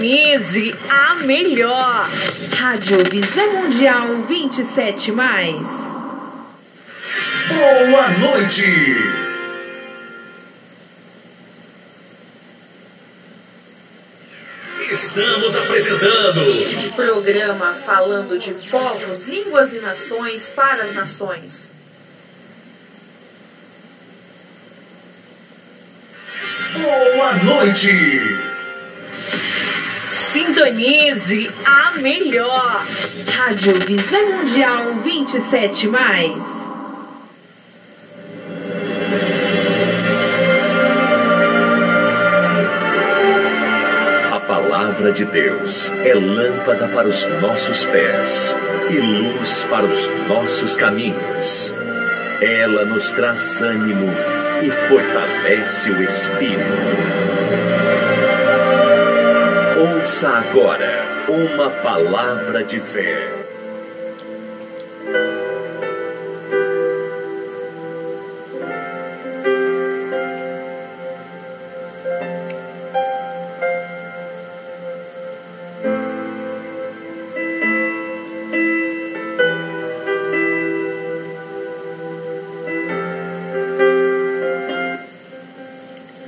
sintonize a melhor. Rádio Visão Mundial 27+. Boa noite. Estamos apresentando programa falando de povos, línguas e nações para as nações. Boa noite. Sintonize a melhor. Rádio Visão Mundial 27+. A palavra de Deus é lâmpada para os nossos pés e luz para os nossos caminhos. Ela nos traz ânimo e fortalece o espírito. Ouça agora uma palavra de fé.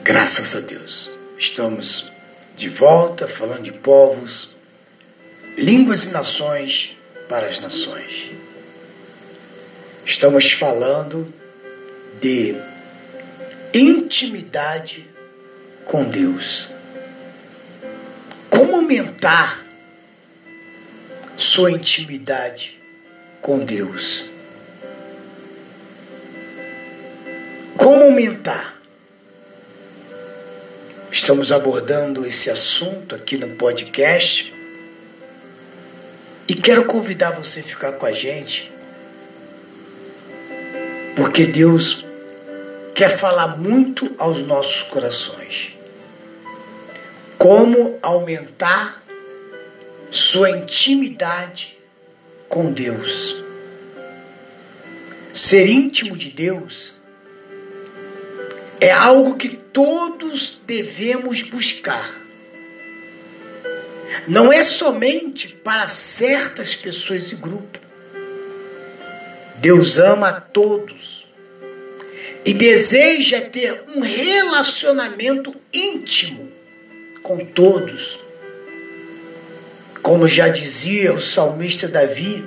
Graças a Deus, estamos de volta falando de povos, línguas e nações para as nações. Estamos falando de intimidade com Deus. Como aumentar sua intimidade com Deus? Como aumentar? Estamos abordando esse assunto aqui no podcast e quero convidar você a ficar com a gente, porque Deus quer falar muito aos nossos corações. Como aumentar sua intimidade com Deus? Ser íntimo de Deus é algo que todos devemos buscar. Não é somente para certas pessoas e grupos. Deus ama a todos e deseja ter um relacionamento íntimo com todos. Como já dizia o salmista Davi,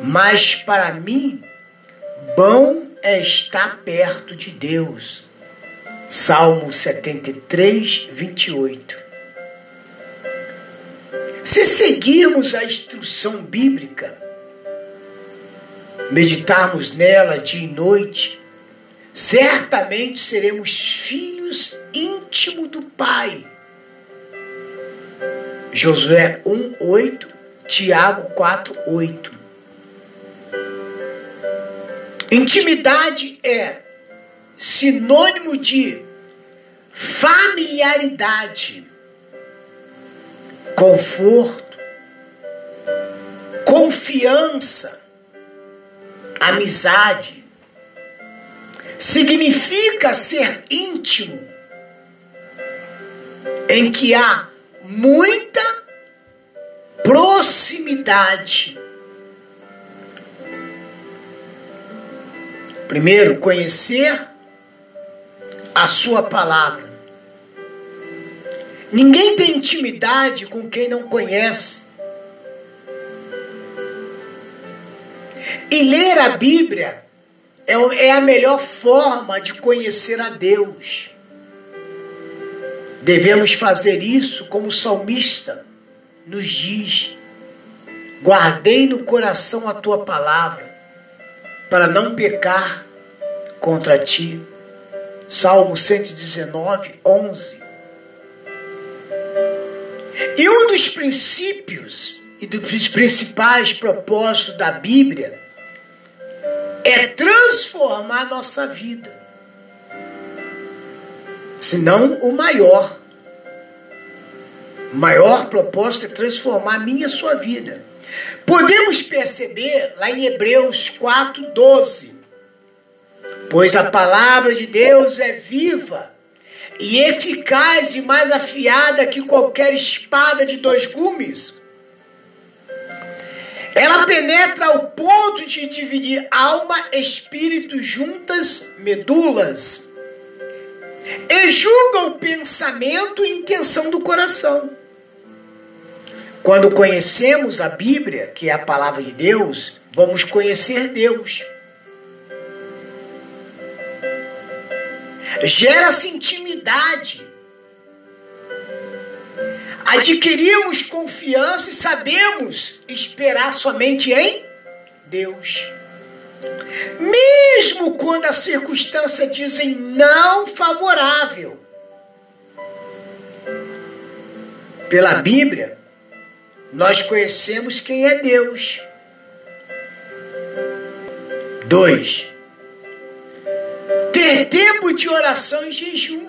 mas para mim, bom é estar perto de Deus. Salmo 73:28. Se seguirmos a instrução bíblica, meditarmos nela dia e noite, certamente seremos filhos íntimos do Pai. Josué 1:8, Tiago 4:8. Intimidade é sinônimo de familiaridade, conforto, confiança, amizade. Significa ser íntimo, em que há muita proximidade. Primeiro, conhecer a sua palavra. Ninguém tem intimidade com quem não conhece. E ler a Bíblia é a melhor forma de conhecer a Deus. Devemos fazer isso como o salmista nos diz. Guardei no coração a tua palavra, para não pecar contra ti. Salmo 119:11. E um dos princípios e dos principais propósitos da Bíblia é transformar nossa vida, se não o maior. O maior propósito é transformar a minha e a sua vida. Podemos perceber lá em Hebreus 4:12, pois a palavra de Deus é viva e eficaz e mais afiada que qualquer espada de dois gumes. Ela penetra ao ponto de dividir alma, espírito, juntas, medulas, e julga o pensamento e intenção do coração. Quando conhecemos a Bíblia, que é a palavra de Deus, vamos conhecer Deus. Gera-se intimidade. Adquirimos confiança e sabemos esperar somente em Deus. Mesmo quando as circunstâncias dizem não favorável. Pela Bíblia, nós conhecemos quem é Deus. 2. Ter tempo de oração e jejum.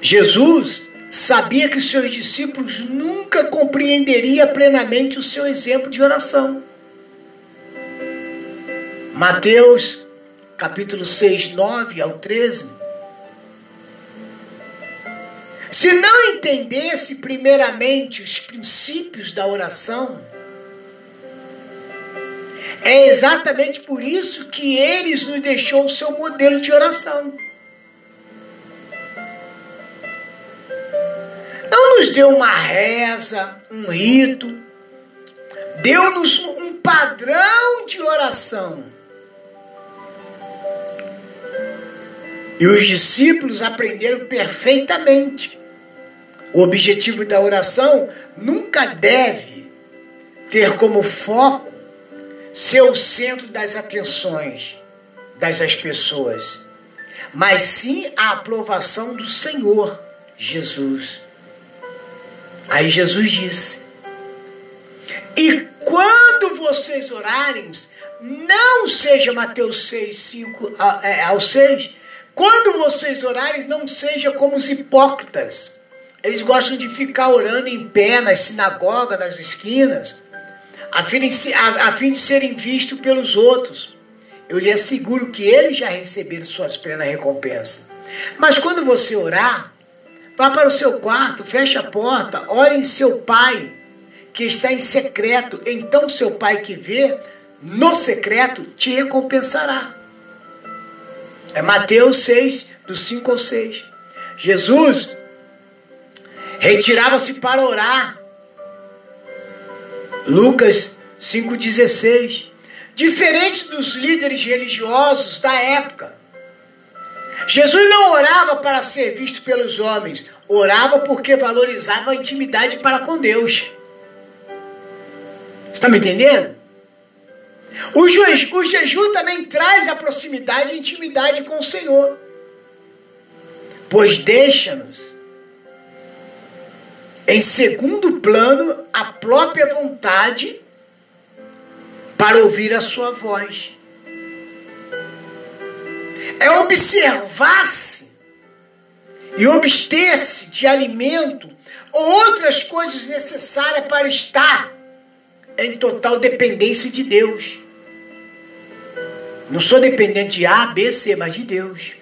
Jesus sabia que seus discípulos nunca compreenderia plenamente o seu exemplo de oração. Mateus, capítulo 6, 9 ao 13. Se não entendesse primeiramente os princípios da oração, é exatamente por isso que ele nos deixou o seu modelo de oração. Não nos deu uma reza, um rito. Deu-nos um padrão de oração. E os discípulos aprenderam perfeitamente. O objetivo da oração nunca deve ter como foco ser o centro das atenções das pessoas, mas sim a aprovação do Senhor Jesus. Aí Jesus disse: e quando vocês orarem, não seja Mateus 6, 5 ao 6, quando vocês orarem, não seja como os hipócritas. Eles gostam de ficar orando em pé, nas sinagogas, nas esquinas, a fim de serem vistos pelos outros. Eu lhe asseguro que eles já receberam suas plenas recompensas. Mas quando você orar, vá para o seu quarto, feche a porta, ore em seu Pai, que está em secreto. Então seu Pai que vê no secreto te recompensará. É Mateus 6, do 5 ao 6. Jesus retirava-se para orar. Lucas 5,16. Diferente dos líderes religiosos da época, Jesus não orava para ser visto pelos homens, orava porque valorizava a intimidade para com Deus. Está me entendendo? O jejum também traz a proximidade e intimidade com o Senhor, pois deixa-nos em segundo plano a própria vontade para ouvir a sua voz. É observar-se e abster-se de alimento ou outras coisas necessárias para estar em total dependência de Deus. Não sou dependente de A, B, C, mas de Deus.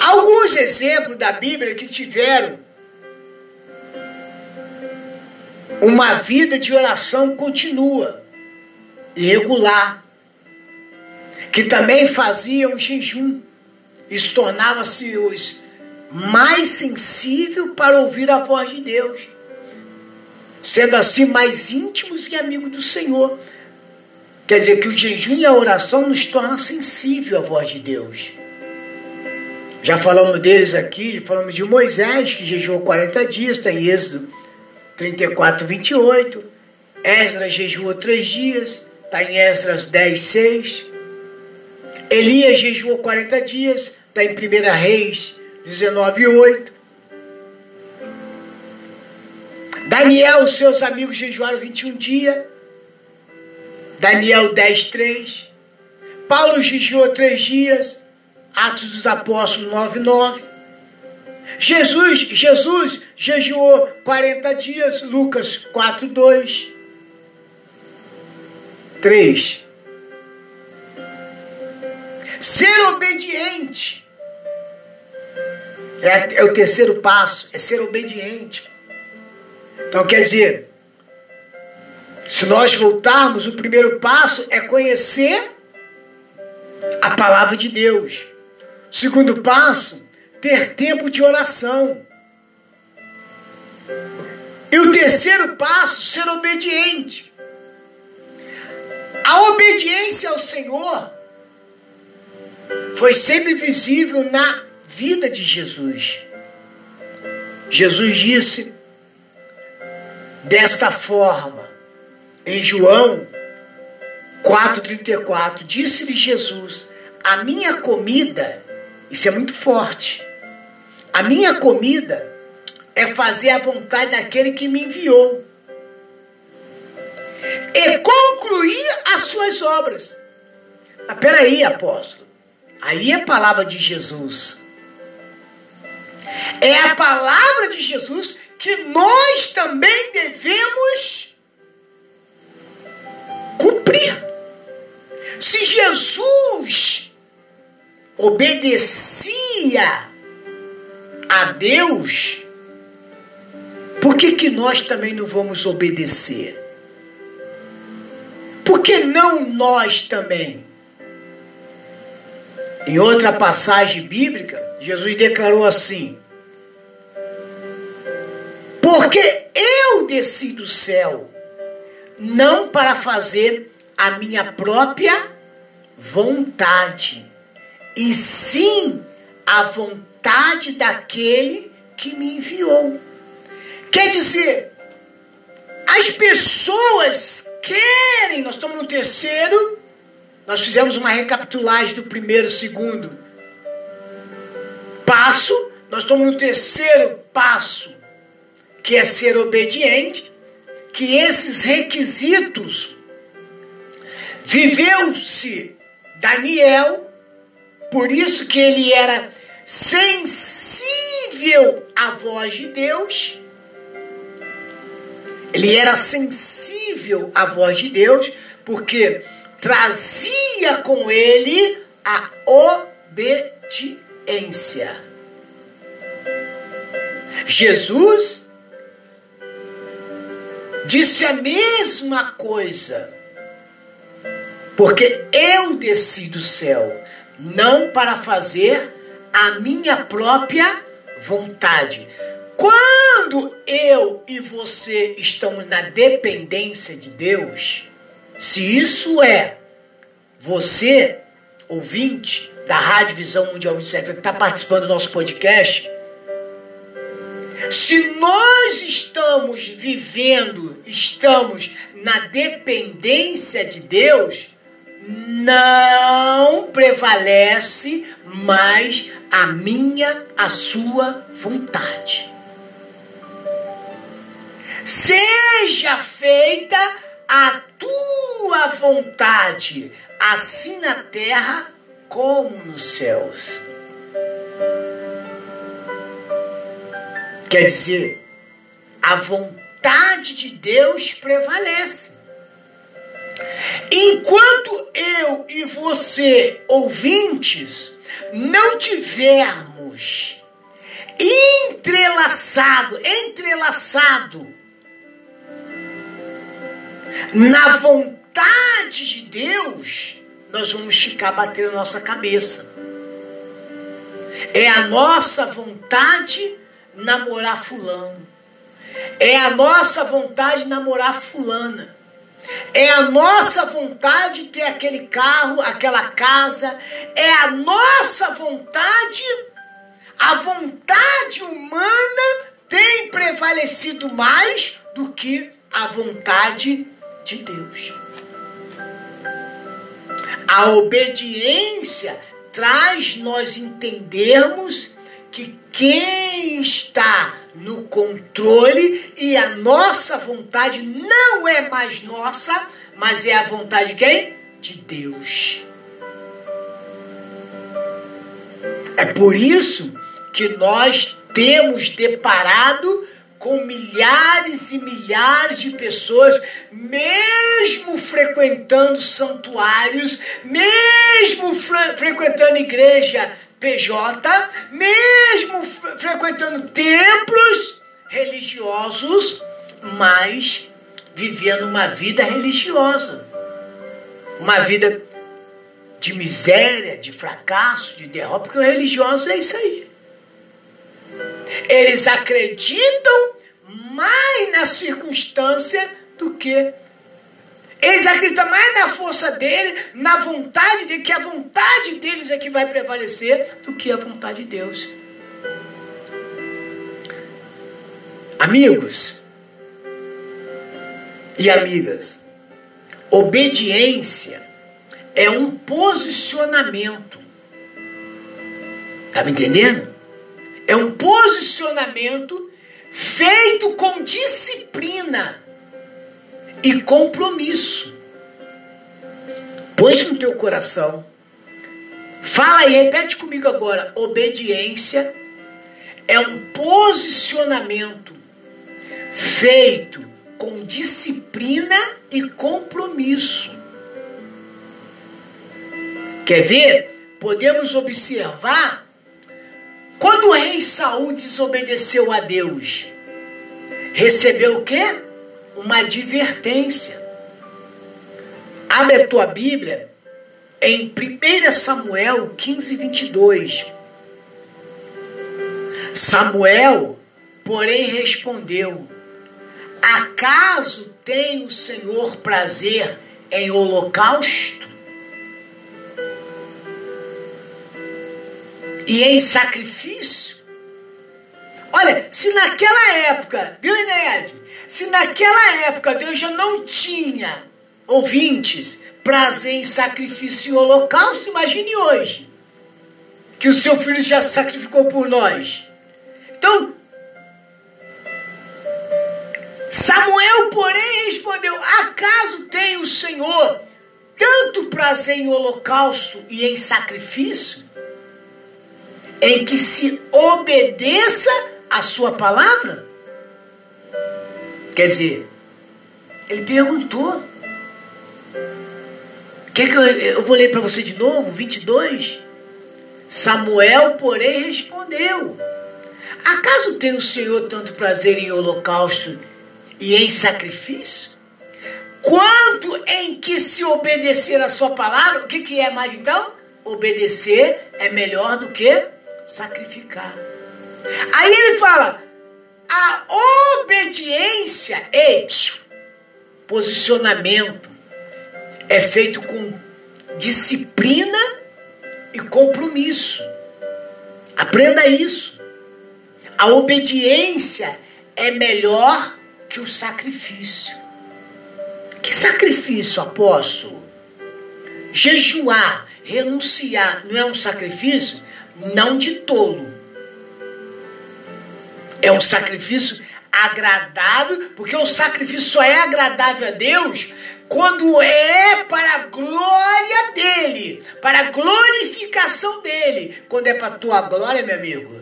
Alguns exemplos da Bíblia que tiveram uma vida de oração contínua e regular, que também faziam jejum. Isso tornava-se os mais sensível para ouvir a voz de Deus, sendo assim mais íntimos e amigos do Senhor. Quer dizer que o jejum e a oração nos torna sensível à voz de Deus. Já falamos deles aqui, falamos de Moisés, que jejuou 40 dias, está em Êxodo 34, 28, Esdras jejuou 3 dias, está em Esdras 10, 6, Elias jejuou 40 dias, está em 1 Reis 19, 8, Daniel, seus amigos jejuaram 21 dias, Daniel 10, 3, Paulo jejuou 3 dias, Atos dos Apóstolos 9, 9, Jesus jejuou 40 dias, Lucas 4, 2, 3. Ser obediente É o terceiro passo, é ser obediente. Então, quer dizer, se nós voltarmos, o primeiro passo é conhecer a palavra de Deus. O segundo passo, ter tempo de oração. E o terceiro passo, ser obediente. A obediência ao Senhor foi sempre visível na vida de Jesus. Jesus disse desta forma, em João 4,34, disse-lhe Jesus, a minha comida, isso é muito forte, a minha comida é fazer a vontade daquele que me enviou e concluir as suas obras. Mas peraí, apóstolo, aí é a palavra de Jesus. É a palavra de Jesus que nós também devemos cumprir. Se Jesus obedecia a Deus, por que que nós também não vamos obedecer? Por que não nós também? Em outra passagem bíblica, Jesus declarou assim, porque eu desci do céu, não para fazer a minha própria vontade, e sim a vontade daquele que me enviou. Quer dizer, as pessoas querem, nós estamos no terceiro, nós fizemos uma recapitulagem do primeiro, segundo passo, nós estamos no terceiro passo, que é ser obediente, que esses requisitos viveu-se Daniel, por isso que ele era sensível à voz de Deus, porque trazia com ele a obediência. Jesus disse a mesma coisa, porque eu desci do céu, não para fazer a minha própria vontade. Quando eu e você estamos na dependência de Deus, se isso é você, ouvinte da Rádio Visão Mundial 27, que está participando do nosso podcast, se nós estamos vivendo, estamos na dependência de Deus, não prevalece mais a minha, a sua vontade. Seja feita a tua vontade, assim na terra como nos céus. Quer dizer, a vontade de Deus prevalece. Enquanto eu e você, ouvintes, não tivermos entrelaçado na vontade de Deus, nós vamos ficar batendo nossa cabeça. É a nossa vontade namorar fulano. É a nossa vontade namorar fulana. É a nossa vontade ter aquele carro, aquela casa. É a nossa vontade. A vontade humana tem prevalecido mais do que a vontade de Deus. A obediência traz nós entendermos que quem está no controle e a nossa vontade não é mais nossa, mas é a vontade de quem? De Deus. É por isso que nós temos deparado com milhares e milhares de pessoas, mesmo frequentando santuários, mesmo frequentando igreja PJ, mesmo frequentando templos religiosos, mas vivendo uma vida religiosa, uma vida de miséria, de fracasso, de derrota, porque o religioso é isso aí. Eles acreditam mais na circunstância do que... Eles acreditam mais na força dele, na vontade dele, que a vontade deles é que vai prevalecer, do que a vontade de Deus. Amigos e amigas, obediência é um posicionamento. Tá me entendendo? É um posicionamento feito com disciplina e compromisso. Põe isso no teu coração. Fala aí, repete comigo agora. Obediência é um posicionamento feito com disciplina e compromisso. Quer ver? Podemos observar quando o rei Saul desobedeceu a Deus, recebeu o quê? Uma advertência. Abre a tua Bíblia em 1 Samuel 15, 22. Samuel, porém, respondeu: acaso tem o Senhor prazer em holocausto e em sacrifício? Olha, se naquela época, viu, Inês? Se naquela época Deus já não tinha, ouvintes, prazer em sacrifício e holocausto, imagine hoje, que o seu filho já sacrificou por nós. Então, Samuel, porém, respondeu: acaso tem o Senhor tanto prazer em holocausto e em sacrifício, em que se obedeça a sua palavra? Quer dizer, ele perguntou. Quer que eu vou ler para você de novo? 22. Samuel, porém, respondeu: acaso tem o Senhor tanto prazer em holocausto e em sacrifício, quanto em que se obedecer a sua palavra? O que, que é mais então? Obedecer é melhor do que sacrificar. Aí ele fala... A obediência é posicionamento, é feito com disciplina e compromisso. Aprenda isso. A obediência é melhor que o sacrifício. Que sacrifício, apóstolo? Jejuar, renunciar, não é um sacrifício? Não de tolo. É um sacrifício agradável, porque o sacrifício só é agradável a Deus quando é para a glória dele, para a glorificação dele. Quando é para a tua glória, meu amigo,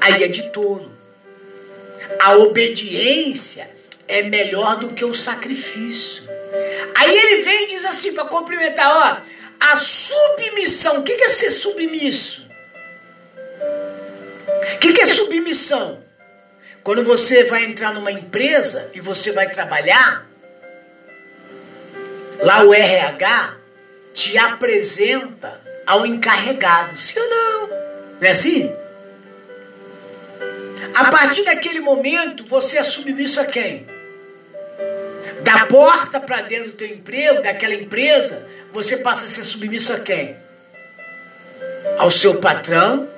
aí é de tolo. A obediência é melhor do que o sacrifício. Aí ele vem e diz assim, para complementar, ó... A submissão. O que é ser submisso? O que é submissão? Quando você vai entrar numa empresa e você vai trabalhar, lá o RH te apresenta ao encarregado. Sim ou não? Não é assim? A partir daquele momento, você é submisso a quem? Da porta para dentro do teu emprego, daquela empresa, você passa a ser submisso a quem? Ao seu patrão,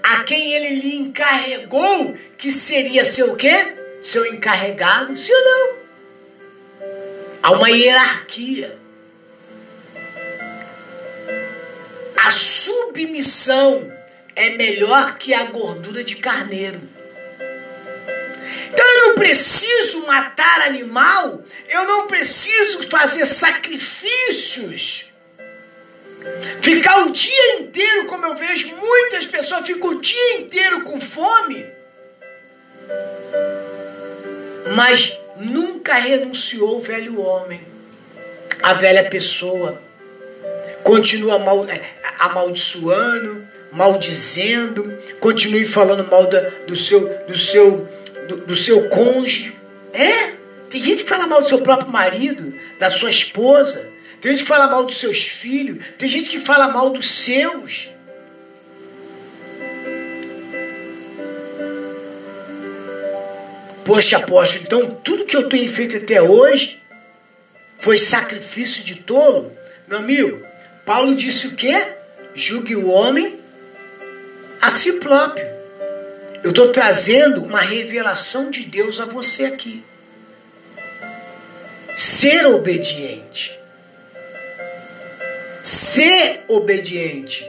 a quem ele lhe encarregou, que seria seu quê? Seu encarregado, sim ou não? Há uma hierarquia. A submissão é melhor que a gordura de carneiro. Então eu não preciso matar animal, eu não preciso fazer sacrifícios, ficar o dia inteiro, como eu vejo muitas pessoas, ficam o dia inteiro com fome, mas nunca renunciou o velho homem, a velha pessoa, continua amaldiçoando, maldizendo, continue falando mal do seu cônjuge. É, tem gente que fala mal do seu próprio marido, da sua esposa, tem gente que fala mal dos seus filhos, tem gente que fala mal dos seus. Poxa, apóstolo, então tudo que eu tenho feito até hoje foi sacrifício de tolo? Meu amigo, Paulo disse o quê? Julgue o homem a si próprio. Eu estou trazendo uma revelação de Deus a você aqui. Ser obediente. Ser obediente.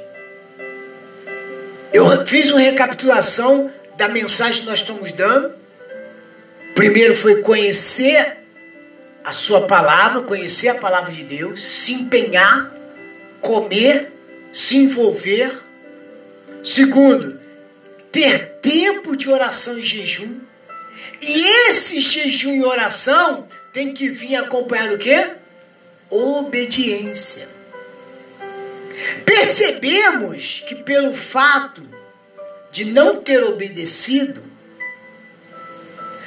Eu fiz uma recapitulação da mensagem que nós estamos dando. Primeiro foi conhecer a sua palavra, conhecer a palavra de Deus, se empenhar, comer, se envolver. Segundo, ter tempo de oração e jejum. E esse jejum e oração tem que vir acompanhado do quê? Obediência. Percebemos que pelo fato de não ter obedecido,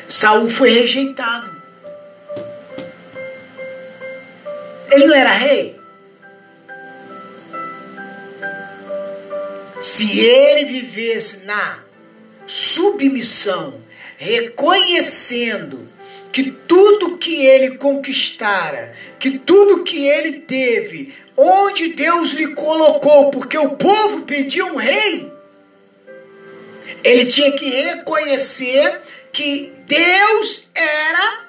Saul foi rejeitado. Ele não era rei. Se ele vivesse na submissão, reconhecendo que tudo que ele conquistara, que tudo que ele teve, onde Deus lhe colocou, porque o povo pedia um rei, ele tinha que reconhecer que Deus era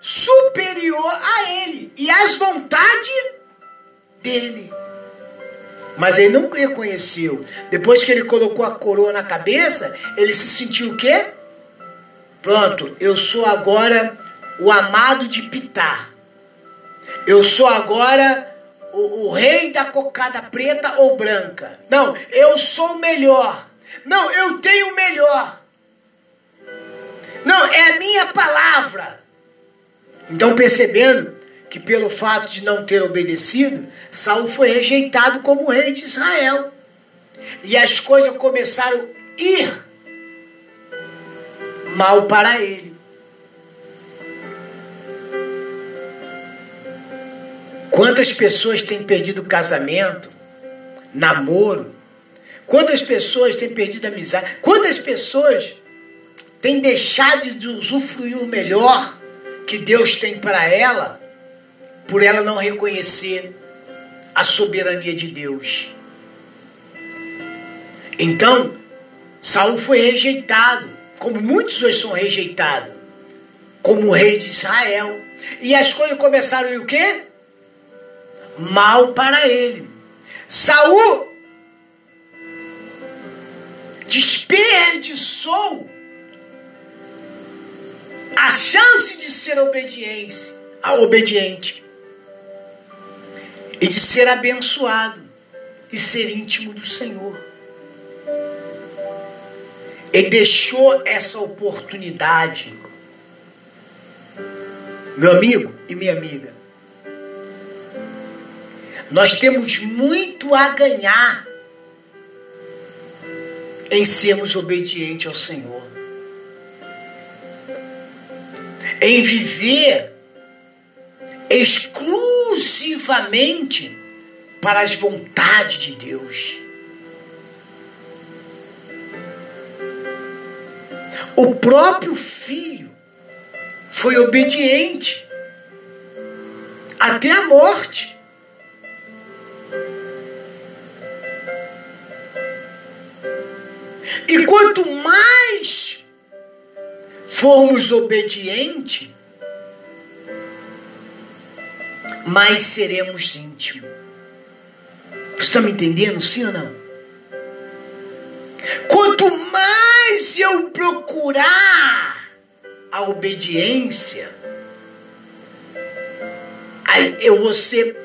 superior a ele e às vontades dele. Mas ele não reconheceu. Depois que ele colocou a coroa na cabeça, ele se sentiu o quê? Pronto, eu sou agora o amado de Pitar. Eu sou agora o rei da cocada preta ou branca. Não, eu sou o melhor. Não, eu tenho o melhor. Não, é a minha palavra. Então, percebendo que pelo fato de não ter obedecido, Saul foi rejeitado como rei de Israel. E as coisas começaram a ir mal para ele. Quantas pessoas têm perdido casamento, namoro? Quantas pessoas têm perdido amizade? Quantas pessoas tem deixado de usufruir o melhor que Deus tem para ela, por ela não reconhecer a soberania de Deus. Então, Saul foi rejeitado, como muitos hoje são rejeitados, como o rei de Israel. E as coisas começaram a ir o quê? Mal para ele. Saul desperdiçou a chance de ser obediente e de ser abençoado e ser íntimo do Senhor. Ele deixou essa oportunidade. Meu amigo e minha amiga, nós temos muito a ganhar em sermos obedientes ao Senhor. Em viver exclusivamente para as vontades de Deus. O próprio filho foi obediente até a morte. E quanto mais formos obedientes, mas seremos íntimos. Você está me entendendo, sim ou não? Quanto mais eu procurar a obediência, eu vou ser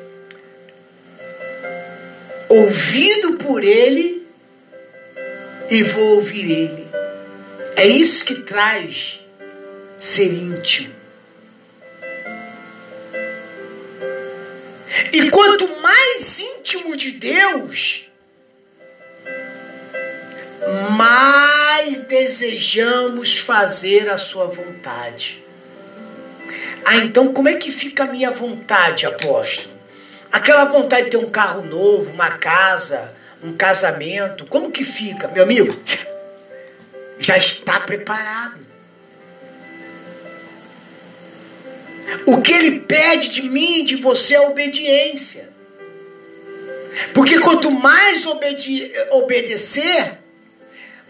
ouvido por ele e vou ouvir ele. É isso que traz ser íntimo. E quanto mais íntimo íntimo de Deus, mais desejamos fazer a sua vontade. Ah, então como é que fica a minha vontade, apóstolo? Aquela vontade de ter um carro novo, uma casa, um casamento, como que fica? Meu amigo, já está preparado. O que ele pede de mim, de você, é obediência. Porque quanto mais obedecer,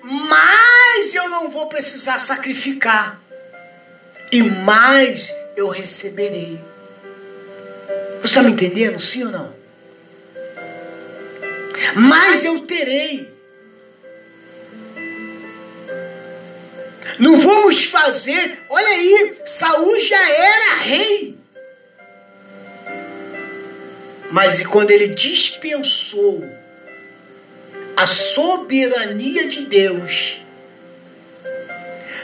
mais eu não vou precisar sacrificar. E mais eu receberei. Você está me entendendo, sim ou não? Mais eu terei. Não vamos fazer... Olha aí, Saul já era rei. Mas quando ele dispensou a soberania de Deus,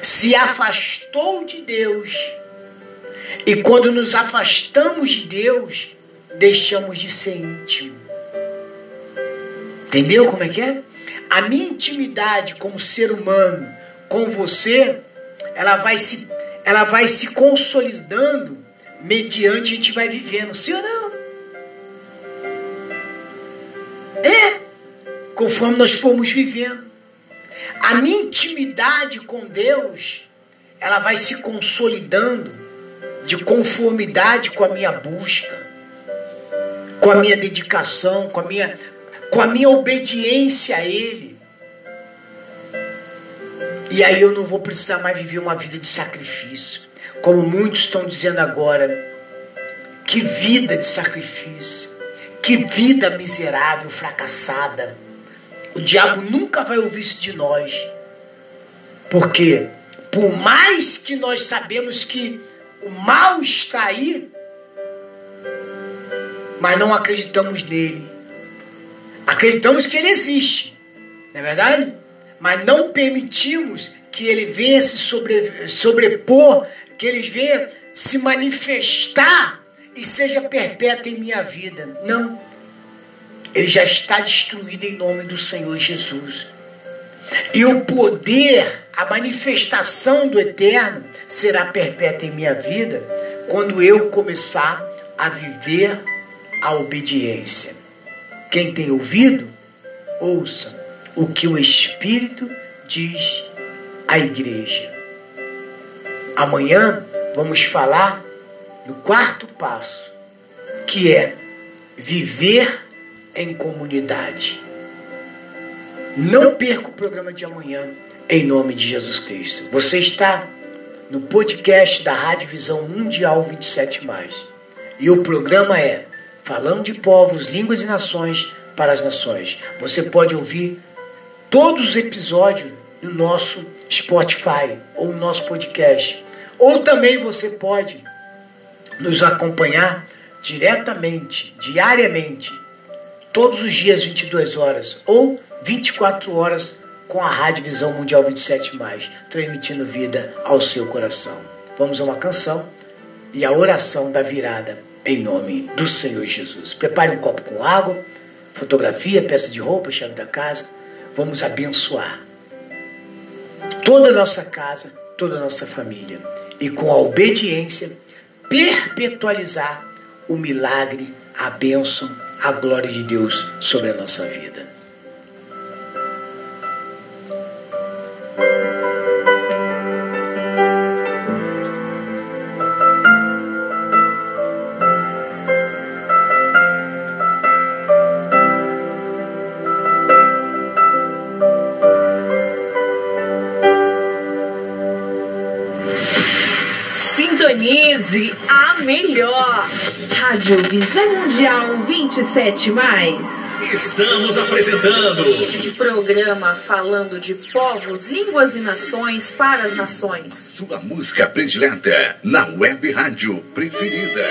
se afastou de Deus, e quando nos afastamos de Deus, deixamos de ser íntimo. Entendeu como é que é? A minha intimidade como ser humano com você, ela vai se consolidando mediante a gente vai vivendo, sim ou não? É, conforme nós formos vivendo. A minha intimidade com Deus, ela vai se consolidando de conformidade com a minha busca, com a minha dedicação, com a minha obediência a Ele. E aí eu não vou precisar mais viver uma vida de sacrifício. Como muitos estão dizendo agora, que vida de sacrifício, que vida miserável, fracassada. O diabo nunca vai ouvir isso de nós. Porque por mais que nós sabemos que o mal está aí, mas não acreditamos nele. Acreditamos que ele existe, não é verdade? Mas não permitimos que ele venha se sobrepor, que ele venha se manifestar e seja perpétuo em minha vida. Não. Ele já está destruído em nome do Senhor Jesus. E o poder, a manifestação do Eterno será perpétua em minha vida quando eu começar a viver a obediência. Quem tem ouvido, ouça o que o Espírito diz à igreja. Amanhã vamos falar do quarto passo, que é viver em comunidade. Não perca o programa de amanhã, em nome de Jesus Cristo. Você está no podcast da Rádio Visão Mundial 27+. E o programa é Falando de Povos, Línguas e Nações para as Nações. Você pode ouvir todos os episódios no nosso Spotify ou no nosso podcast. Ou também você pode nos acompanhar diretamente, diariamente, todos os dias, 22 horas, ou 24 horas com a Rádio Visão Mundial 27+, transmitindo vida ao seu coração. Vamos a uma canção e a oração da virada, em nome do Senhor Jesus. Prepare um copo com água, fotografia, peça de roupa, chave da casa. Vamos abençoar toda a nossa casa, toda a nossa família. E com a obediência, perpetualizar o milagre, a bênção, a glória de Deus sobre a nossa vida. Sintonize a melhor Rádio Visão Mundial 27+. Estamos apresentando o programa Falando de Povos, Línguas e Nações para as Nações. Sua música predileta na web rádio preferida.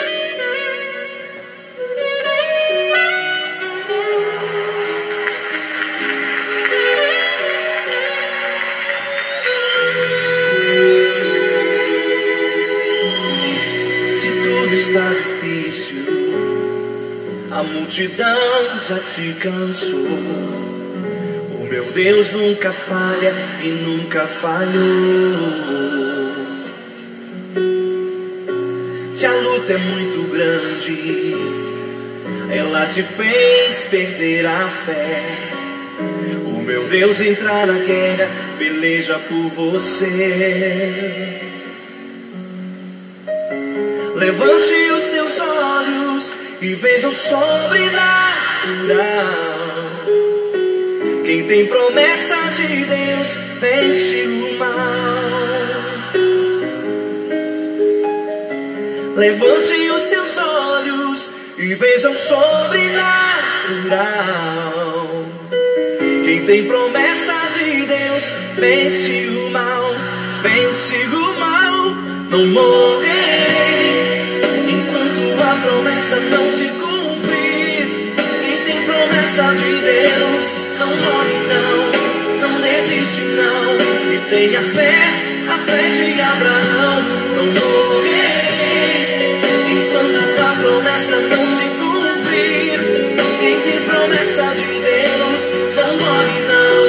Se tudo está difícil, amor. multidão já te cansou. O meu Deus nunca falha e nunca falhou. Se a luta é muito grande, ela te fez perder a fé. O meu Deus entra na guerra, peleja por você. Levante os teus olhos e veja o sobrenatural. Quem tem promessa de Deus vence o mal. Levante os teus olhos e veja o sobrenatural. Quem tem promessa de Deus vence o mal. Vence o mal, não morrerei enquanto a promessa não se cumprir. Quem tem promessa de Deus não morre não, não desiste não. E tenha fé, a fé de Abraão. Não morrerei enquanto a promessa não se cumprir. Quem tem promessa de Deus não morre não,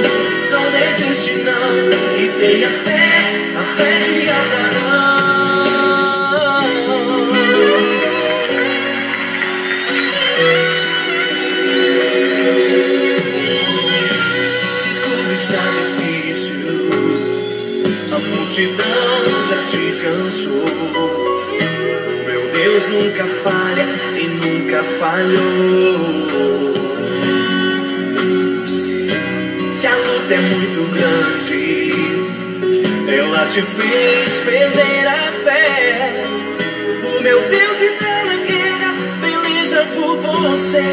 não desiste não. E tenha fé, a fé de Abraão. A multidão já te cansou. Meu Deus nunca falha e nunca falhou. Se a luta é muito grande, ela te fez perder a fé. O meu Deus entra na guerra, beleza por você.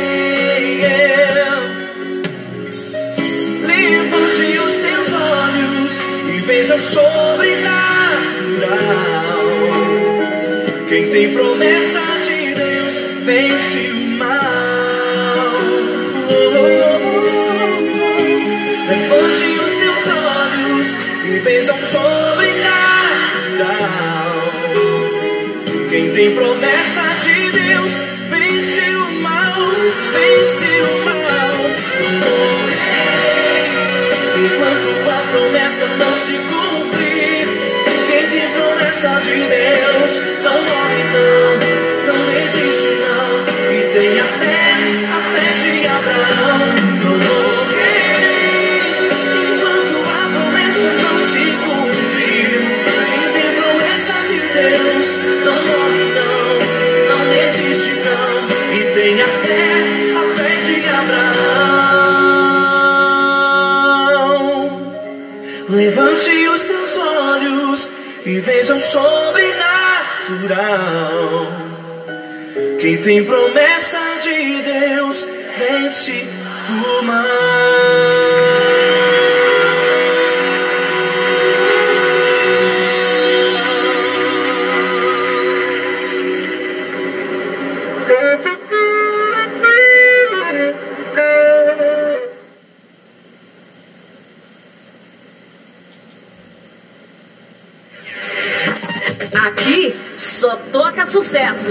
Levante os teus olhos e veja o sobrenatural. Quem tem promessa de Deus vence o mal. Levante os teus olhos e veja o sobrenatural. Quem tem promessa de Deus vence o mal. Vence o mal. Enquanto a promessa não se cumprir, quem tem promessa de Deus não morre não, não desiste não. E tenha fé, a fé de Abraão. Não morrerei enquanto a promessa não se cumprir. Quem tem promessa de Deus não morre não, não desiste não. E tenha fé, a fé de Abraão. Levante os teus olhos e veja o sobrenatural. Quem tem promessa de Deus vence o mal. Só toca sucesso.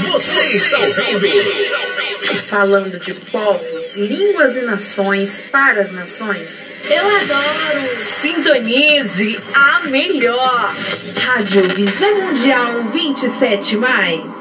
Você está ouvindo? Falando de povos, línguas e nações para as nações. Eu adoro. Sintonize a melhor. Rádio Visão Mundial 27+.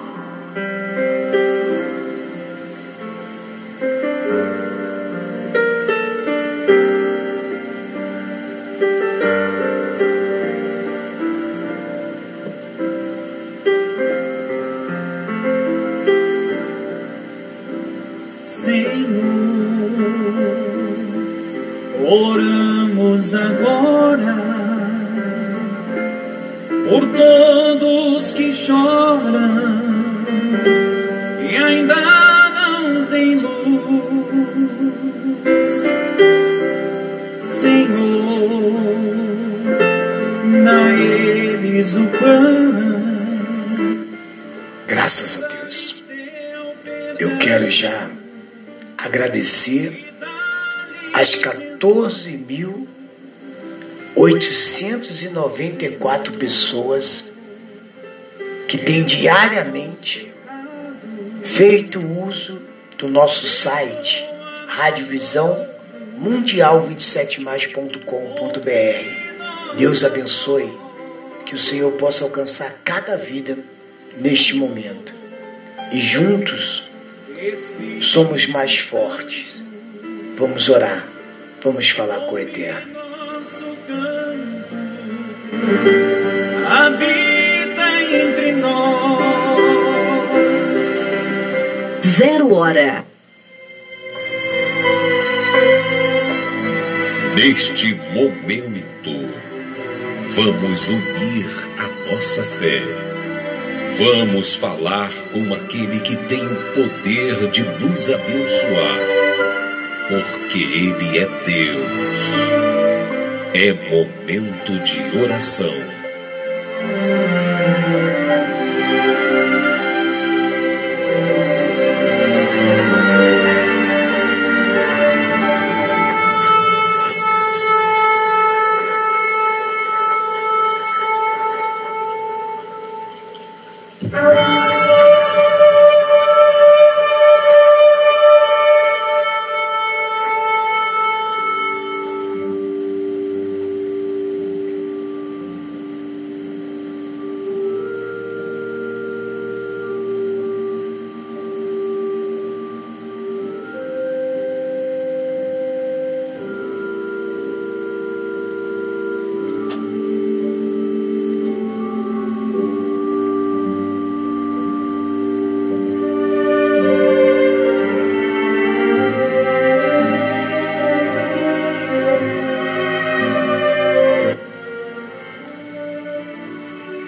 Graças a Deus. Eu quero já agradecer as 14.894 pessoas que têm diariamente feito uso do nosso site Rádio Visão Mundial 27+.com.br. Deus abençoe, que o Senhor possa alcançar cada vida neste momento. E juntos somos mais fortes. Vamos orar, vamos falar com o Eterno. Habita entre nós. 0 hora. Neste momento, vamos unir a nossa fé. Vamos falar com aquele que tem o poder de nos abençoar, porque Ele é Deus. É momento de oração.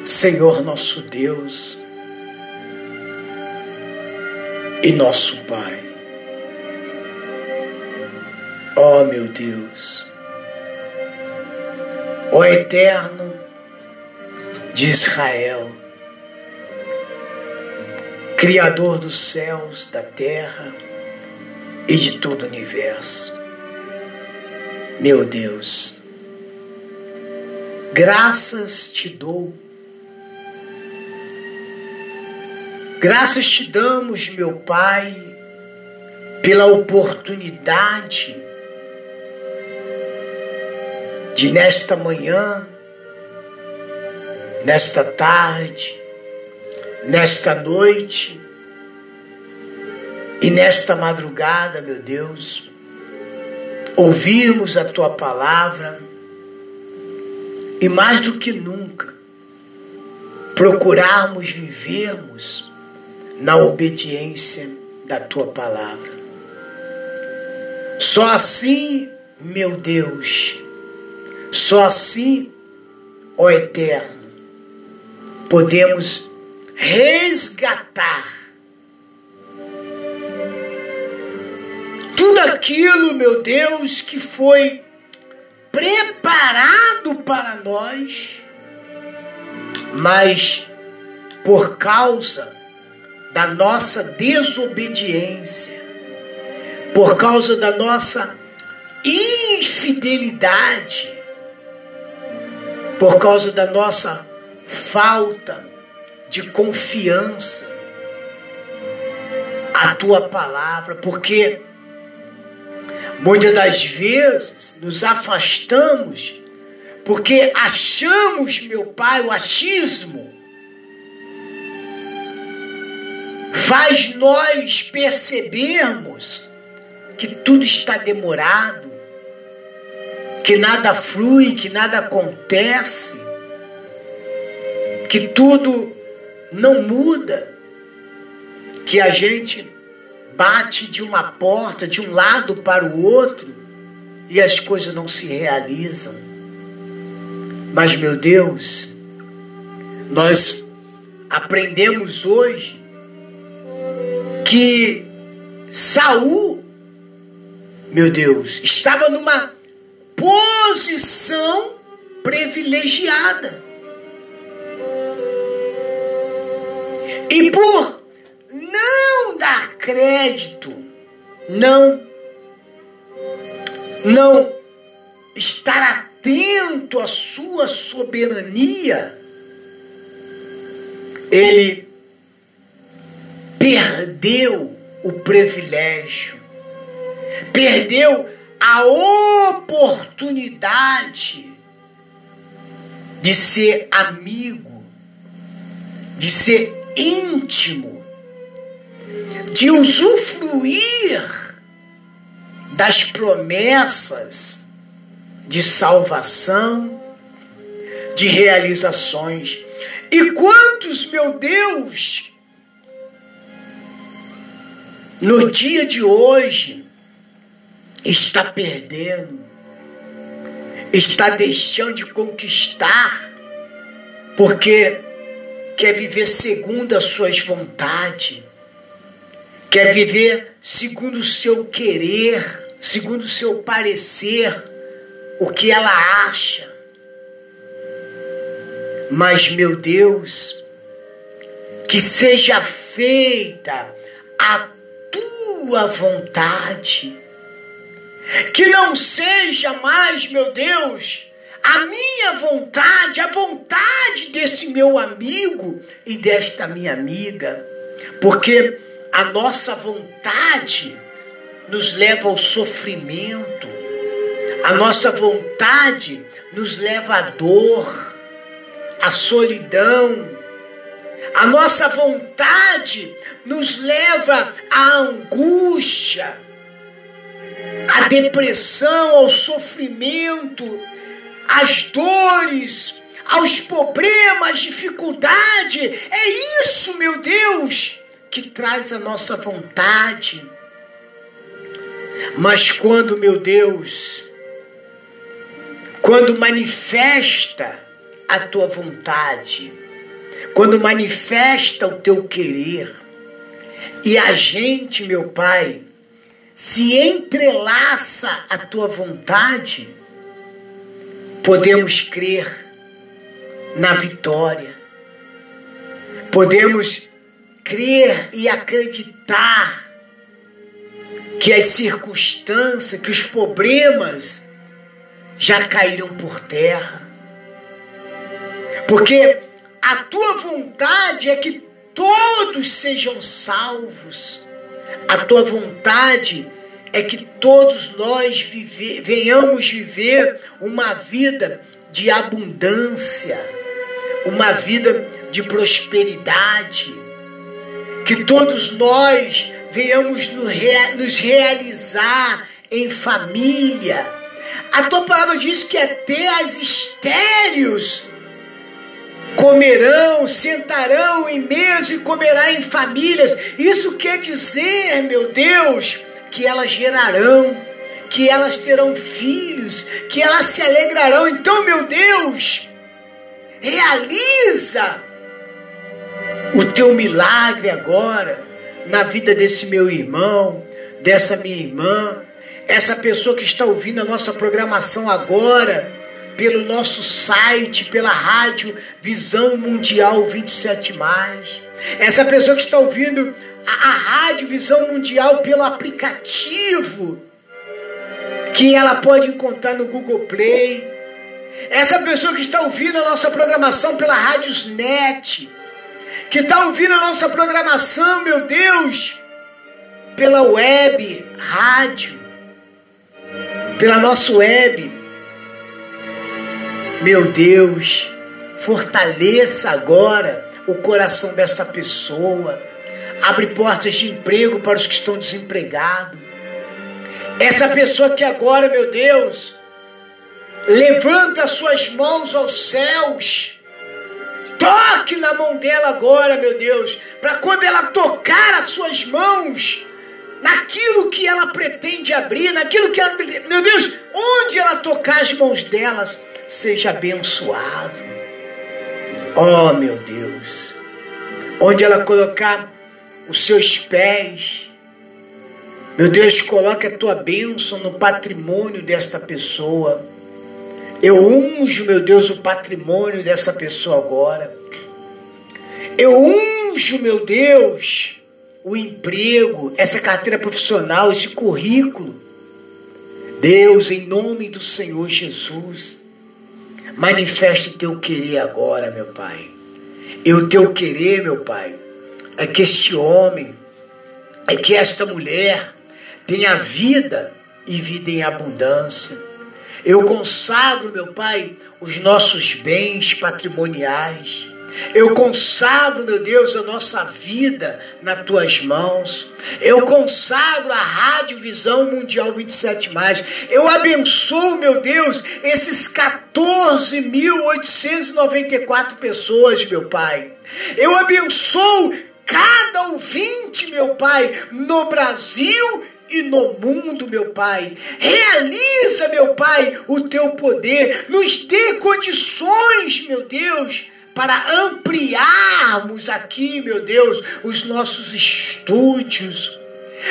Senhor nosso Deus e nosso Pai, ó meu Deus, ó Eterno de Israel, Criador dos céus, da terra e de todo o universo, meu Deus, graças te dou. Graças te damos, meu Pai, pela oportunidade de nesta manhã, nesta tarde, nesta noite e nesta madrugada, meu Deus, ouvirmos a Tua palavra e mais do que nunca procurarmos vivermos na obediência da Tua palavra. Só assim, meu Deus, só assim, ó Eterno, podemos resgatar tudo aquilo, meu Deus, que foi preparado para nós, mas por causa da nossa desobediência, por causa da nossa infidelidade, por causa da nossa falta de confiança à Tua palavra, porque muitas das vezes nos afastamos porque achamos, meu Pai, o achismo faz nós percebermos que tudo está demorado, que nada flui, que nada acontece, que tudo não muda, que a gente bate de uma porta, de um lado para o outro e as coisas não se realizam. Mas, meu Deus, nós aprendemos hoje que Saul, meu Deus, estava numa posição privilegiada. E por não dar crédito, não estar atento à sua soberania, ele perdeu o privilégio, perdeu a oportunidade de ser amigo, de ser íntimo, de usufruir das promessas de salvação, de realizações. E quantos, meu Deus, no dia de hoje, está perdendo, está deixando de conquistar, porque quer viver segundo as suas vontades, quer viver segundo o seu querer, segundo o seu parecer, o que ela acha. Mas, meu Deus, que seja feita a Tua vontade, que não seja mais, meu Deus, a minha vontade, a vontade desse meu amigo e desta minha amiga, porque a nossa vontade nos leva ao sofrimento, a nossa vontade nos leva à dor, a solidão, a nossa vontade nos leva à angústia, à depressão, ao sofrimento, às dores, aos problemas, dificuldade. É isso, meu Deus, que traz a nossa vontade. Mas quando, meu Deus, quando manifesta a tua vontade, quando manifesta o teu querer, e a gente, meu Pai, se entrelaça à tua vontade, podemos crer na vitória, podemos crer e acreditar que as circunstâncias, que os problemas já caíram por terra, porque a tua vontade é que todos sejam salvos. A tua vontade é que todos nós venhamos viver uma vida de abundância, uma vida de prosperidade, que todos nós venhamos nos realizar em família. A tua palavra diz que até as estéreos comerão, sentarão em mesa e comerá em famílias. Isso quer dizer, meu Deus, que elas gerarão, que elas terão filhos, que elas se alegrarão. Então, meu Deus, realiza o teu milagre agora na vida desse meu irmão, dessa minha irmã, essa pessoa que está ouvindo a nossa programação agora, pelo nosso site, pela Rádio Visão Mundial 27+. Essa pessoa que está ouvindo a Rádio Visão Mundial pelo aplicativo, que ela pode encontrar no Google Play. Essa pessoa que está ouvindo a nossa programação pela Radiosnet, que está ouvindo a nossa programação, meu Deus, pela web rádio, pela nossa web. Meu Deus, fortaleça agora o coração desta pessoa. Abre portas de emprego para os que estão desempregados. Essa pessoa que agora, meu Deus, levanta suas mãos aos céus. Toque na mão dela agora, meu Deus, para quando ela tocar as suas mãos naquilo que ela pretende abrir, naquilo que ela... Meu Deus, onde ela tocar as mãos delas, seja abençoado. Oh, meu Deus, onde ela colocar os seus pés, meu Deus, coloque a tua bênção no patrimônio desta pessoa. Eu unjo, meu Deus, o patrimônio dessa pessoa agora. Eu unjo, meu Deus, o emprego, essa carteira profissional, esse currículo. Deus, em nome do Senhor Jesus, manifeste o teu querer agora, meu Pai. E o teu querer, meu Pai, é que este homem, é que esta mulher tenha vida e vida em abundância. Eu consagro, meu Pai, os nossos bens patrimoniais. Eu consagro, meu Deus, a nossa vida nas Tuas mãos. Eu consagro a Rádio Visão Mundial 27+. Eu abençoo, meu Deus, esses 14.894 pessoas, meu Pai. Eu abençoo cada ouvinte, meu Pai, no Brasil e no mundo, meu Pai. Realiza, meu Pai, o Teu poder. Nos dê condições, meu Deus, para ampliarmos aqui, meu Deus, os nossos estúdios.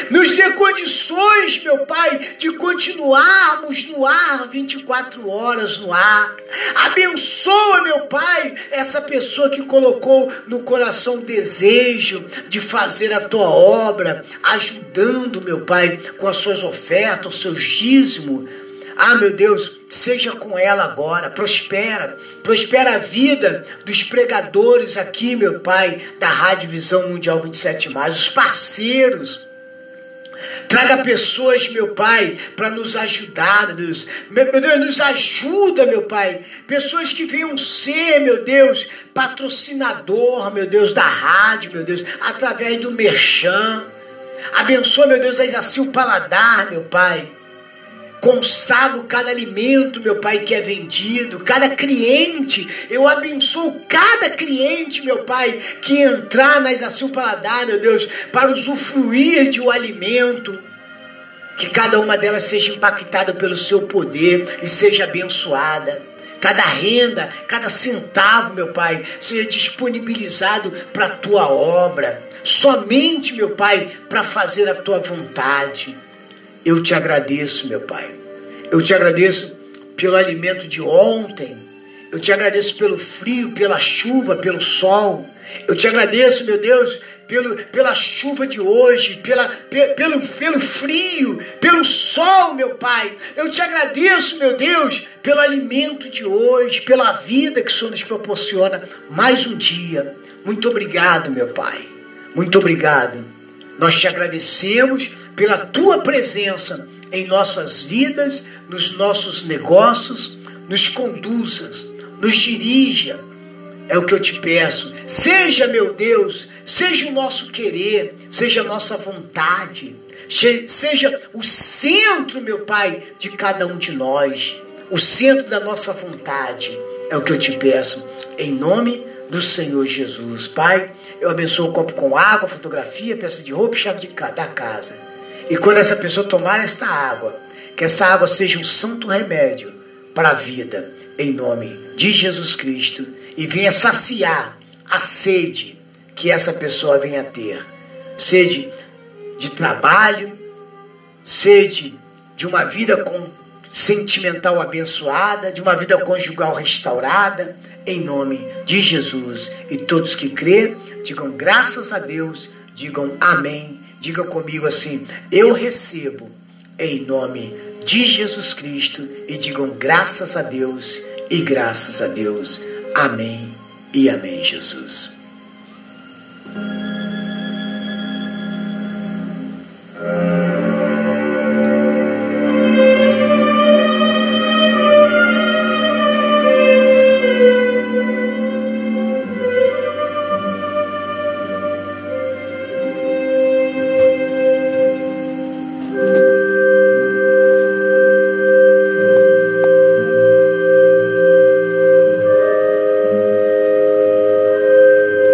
Nos dê condições, meu Pai, de continuarmos no ar 24 horas no ar. Abençoa, meu Pai, essa pessoa que colocou no coração o desejo de fazer a Tua obra, ajudando, meu Pai, com as suas ofertas, os seus dízimos. Ah, meu Deus, seja com ela agora, prospera a vida dos pregadores aqui, meu Pai, da Rádio Visão Mundial 27+, os parceiros. Traga pessoas, meu Pai, para nos ajudar, meu Deus. Meu Deus, nos ajuda, meu Pai. Pessoas que venham ser, meu Deus, patrocinador, meu Deus, da rádio, meu Deus, através do merchan. Abençoa, meu Deus, assim o paladar, meu Pai. Consagro cada alimento, meu Pai, que é vendido, cada cliente. Eu abençoo cada cliente, meu Pai, que entrar nas assim o paladar, meu Deus, para usufruir de um alimento. Que cada uma delas seja impactada pelo Seu poder e seja abençoada. Cada renda, cada centavo, meu Pai, seja disponibilizado para a Tua obra. Somente, meu Pai, para fazer a Tua vontade. Eu Te agradeço, meu Pai. Eu Te agradeço pelo alimento de ontem. Eu Te agradeço pelo frio, pela chuva, pelo sol. Eu Te agradeço, meu Deus, pela chuva de hoje, pelo frio, pelo sol, meu Pai. Eu Te agradeço, meu Deus, pelo alimento de hoje, pela vida que o Senhor nos proporciona mais um dia. Muito obrigado, meu Pai. Muito obrigado. Nós Te agradecemos pela Tua presença em nossas vidas, nos nossos negócios. Nos conduzas, nos dirija, é o que eu Te peço. Seja, meu Deus, seja o nosso querer, seja a nossa vontade, seja o centro, meu Pai, de cada um de nós, o centro da nossa vontade, é o que eu Te peço, em nome do Senhor Jesus. Pai, eu abençoo o copo com água, fotografia, peça de roupa e chave da casa. E quando essa pessoa tomar esta água, que essa água seja um santo remédio para a vida, em nome de Jesus Cristo, e venha saciar a sede que essa pessoa venha ter. Sede de trabalho, sede de uma vida sentimental abençoada, de uma vida conjugal restaurada, em nome de Jesus. E todos que crêem, digam graças a Deus, digam amém. Diga comigo assim: eu recebo, em nome de Jesus Cristo. E digam graças a Deus e graças a Deus. Amém e amém, Jesus.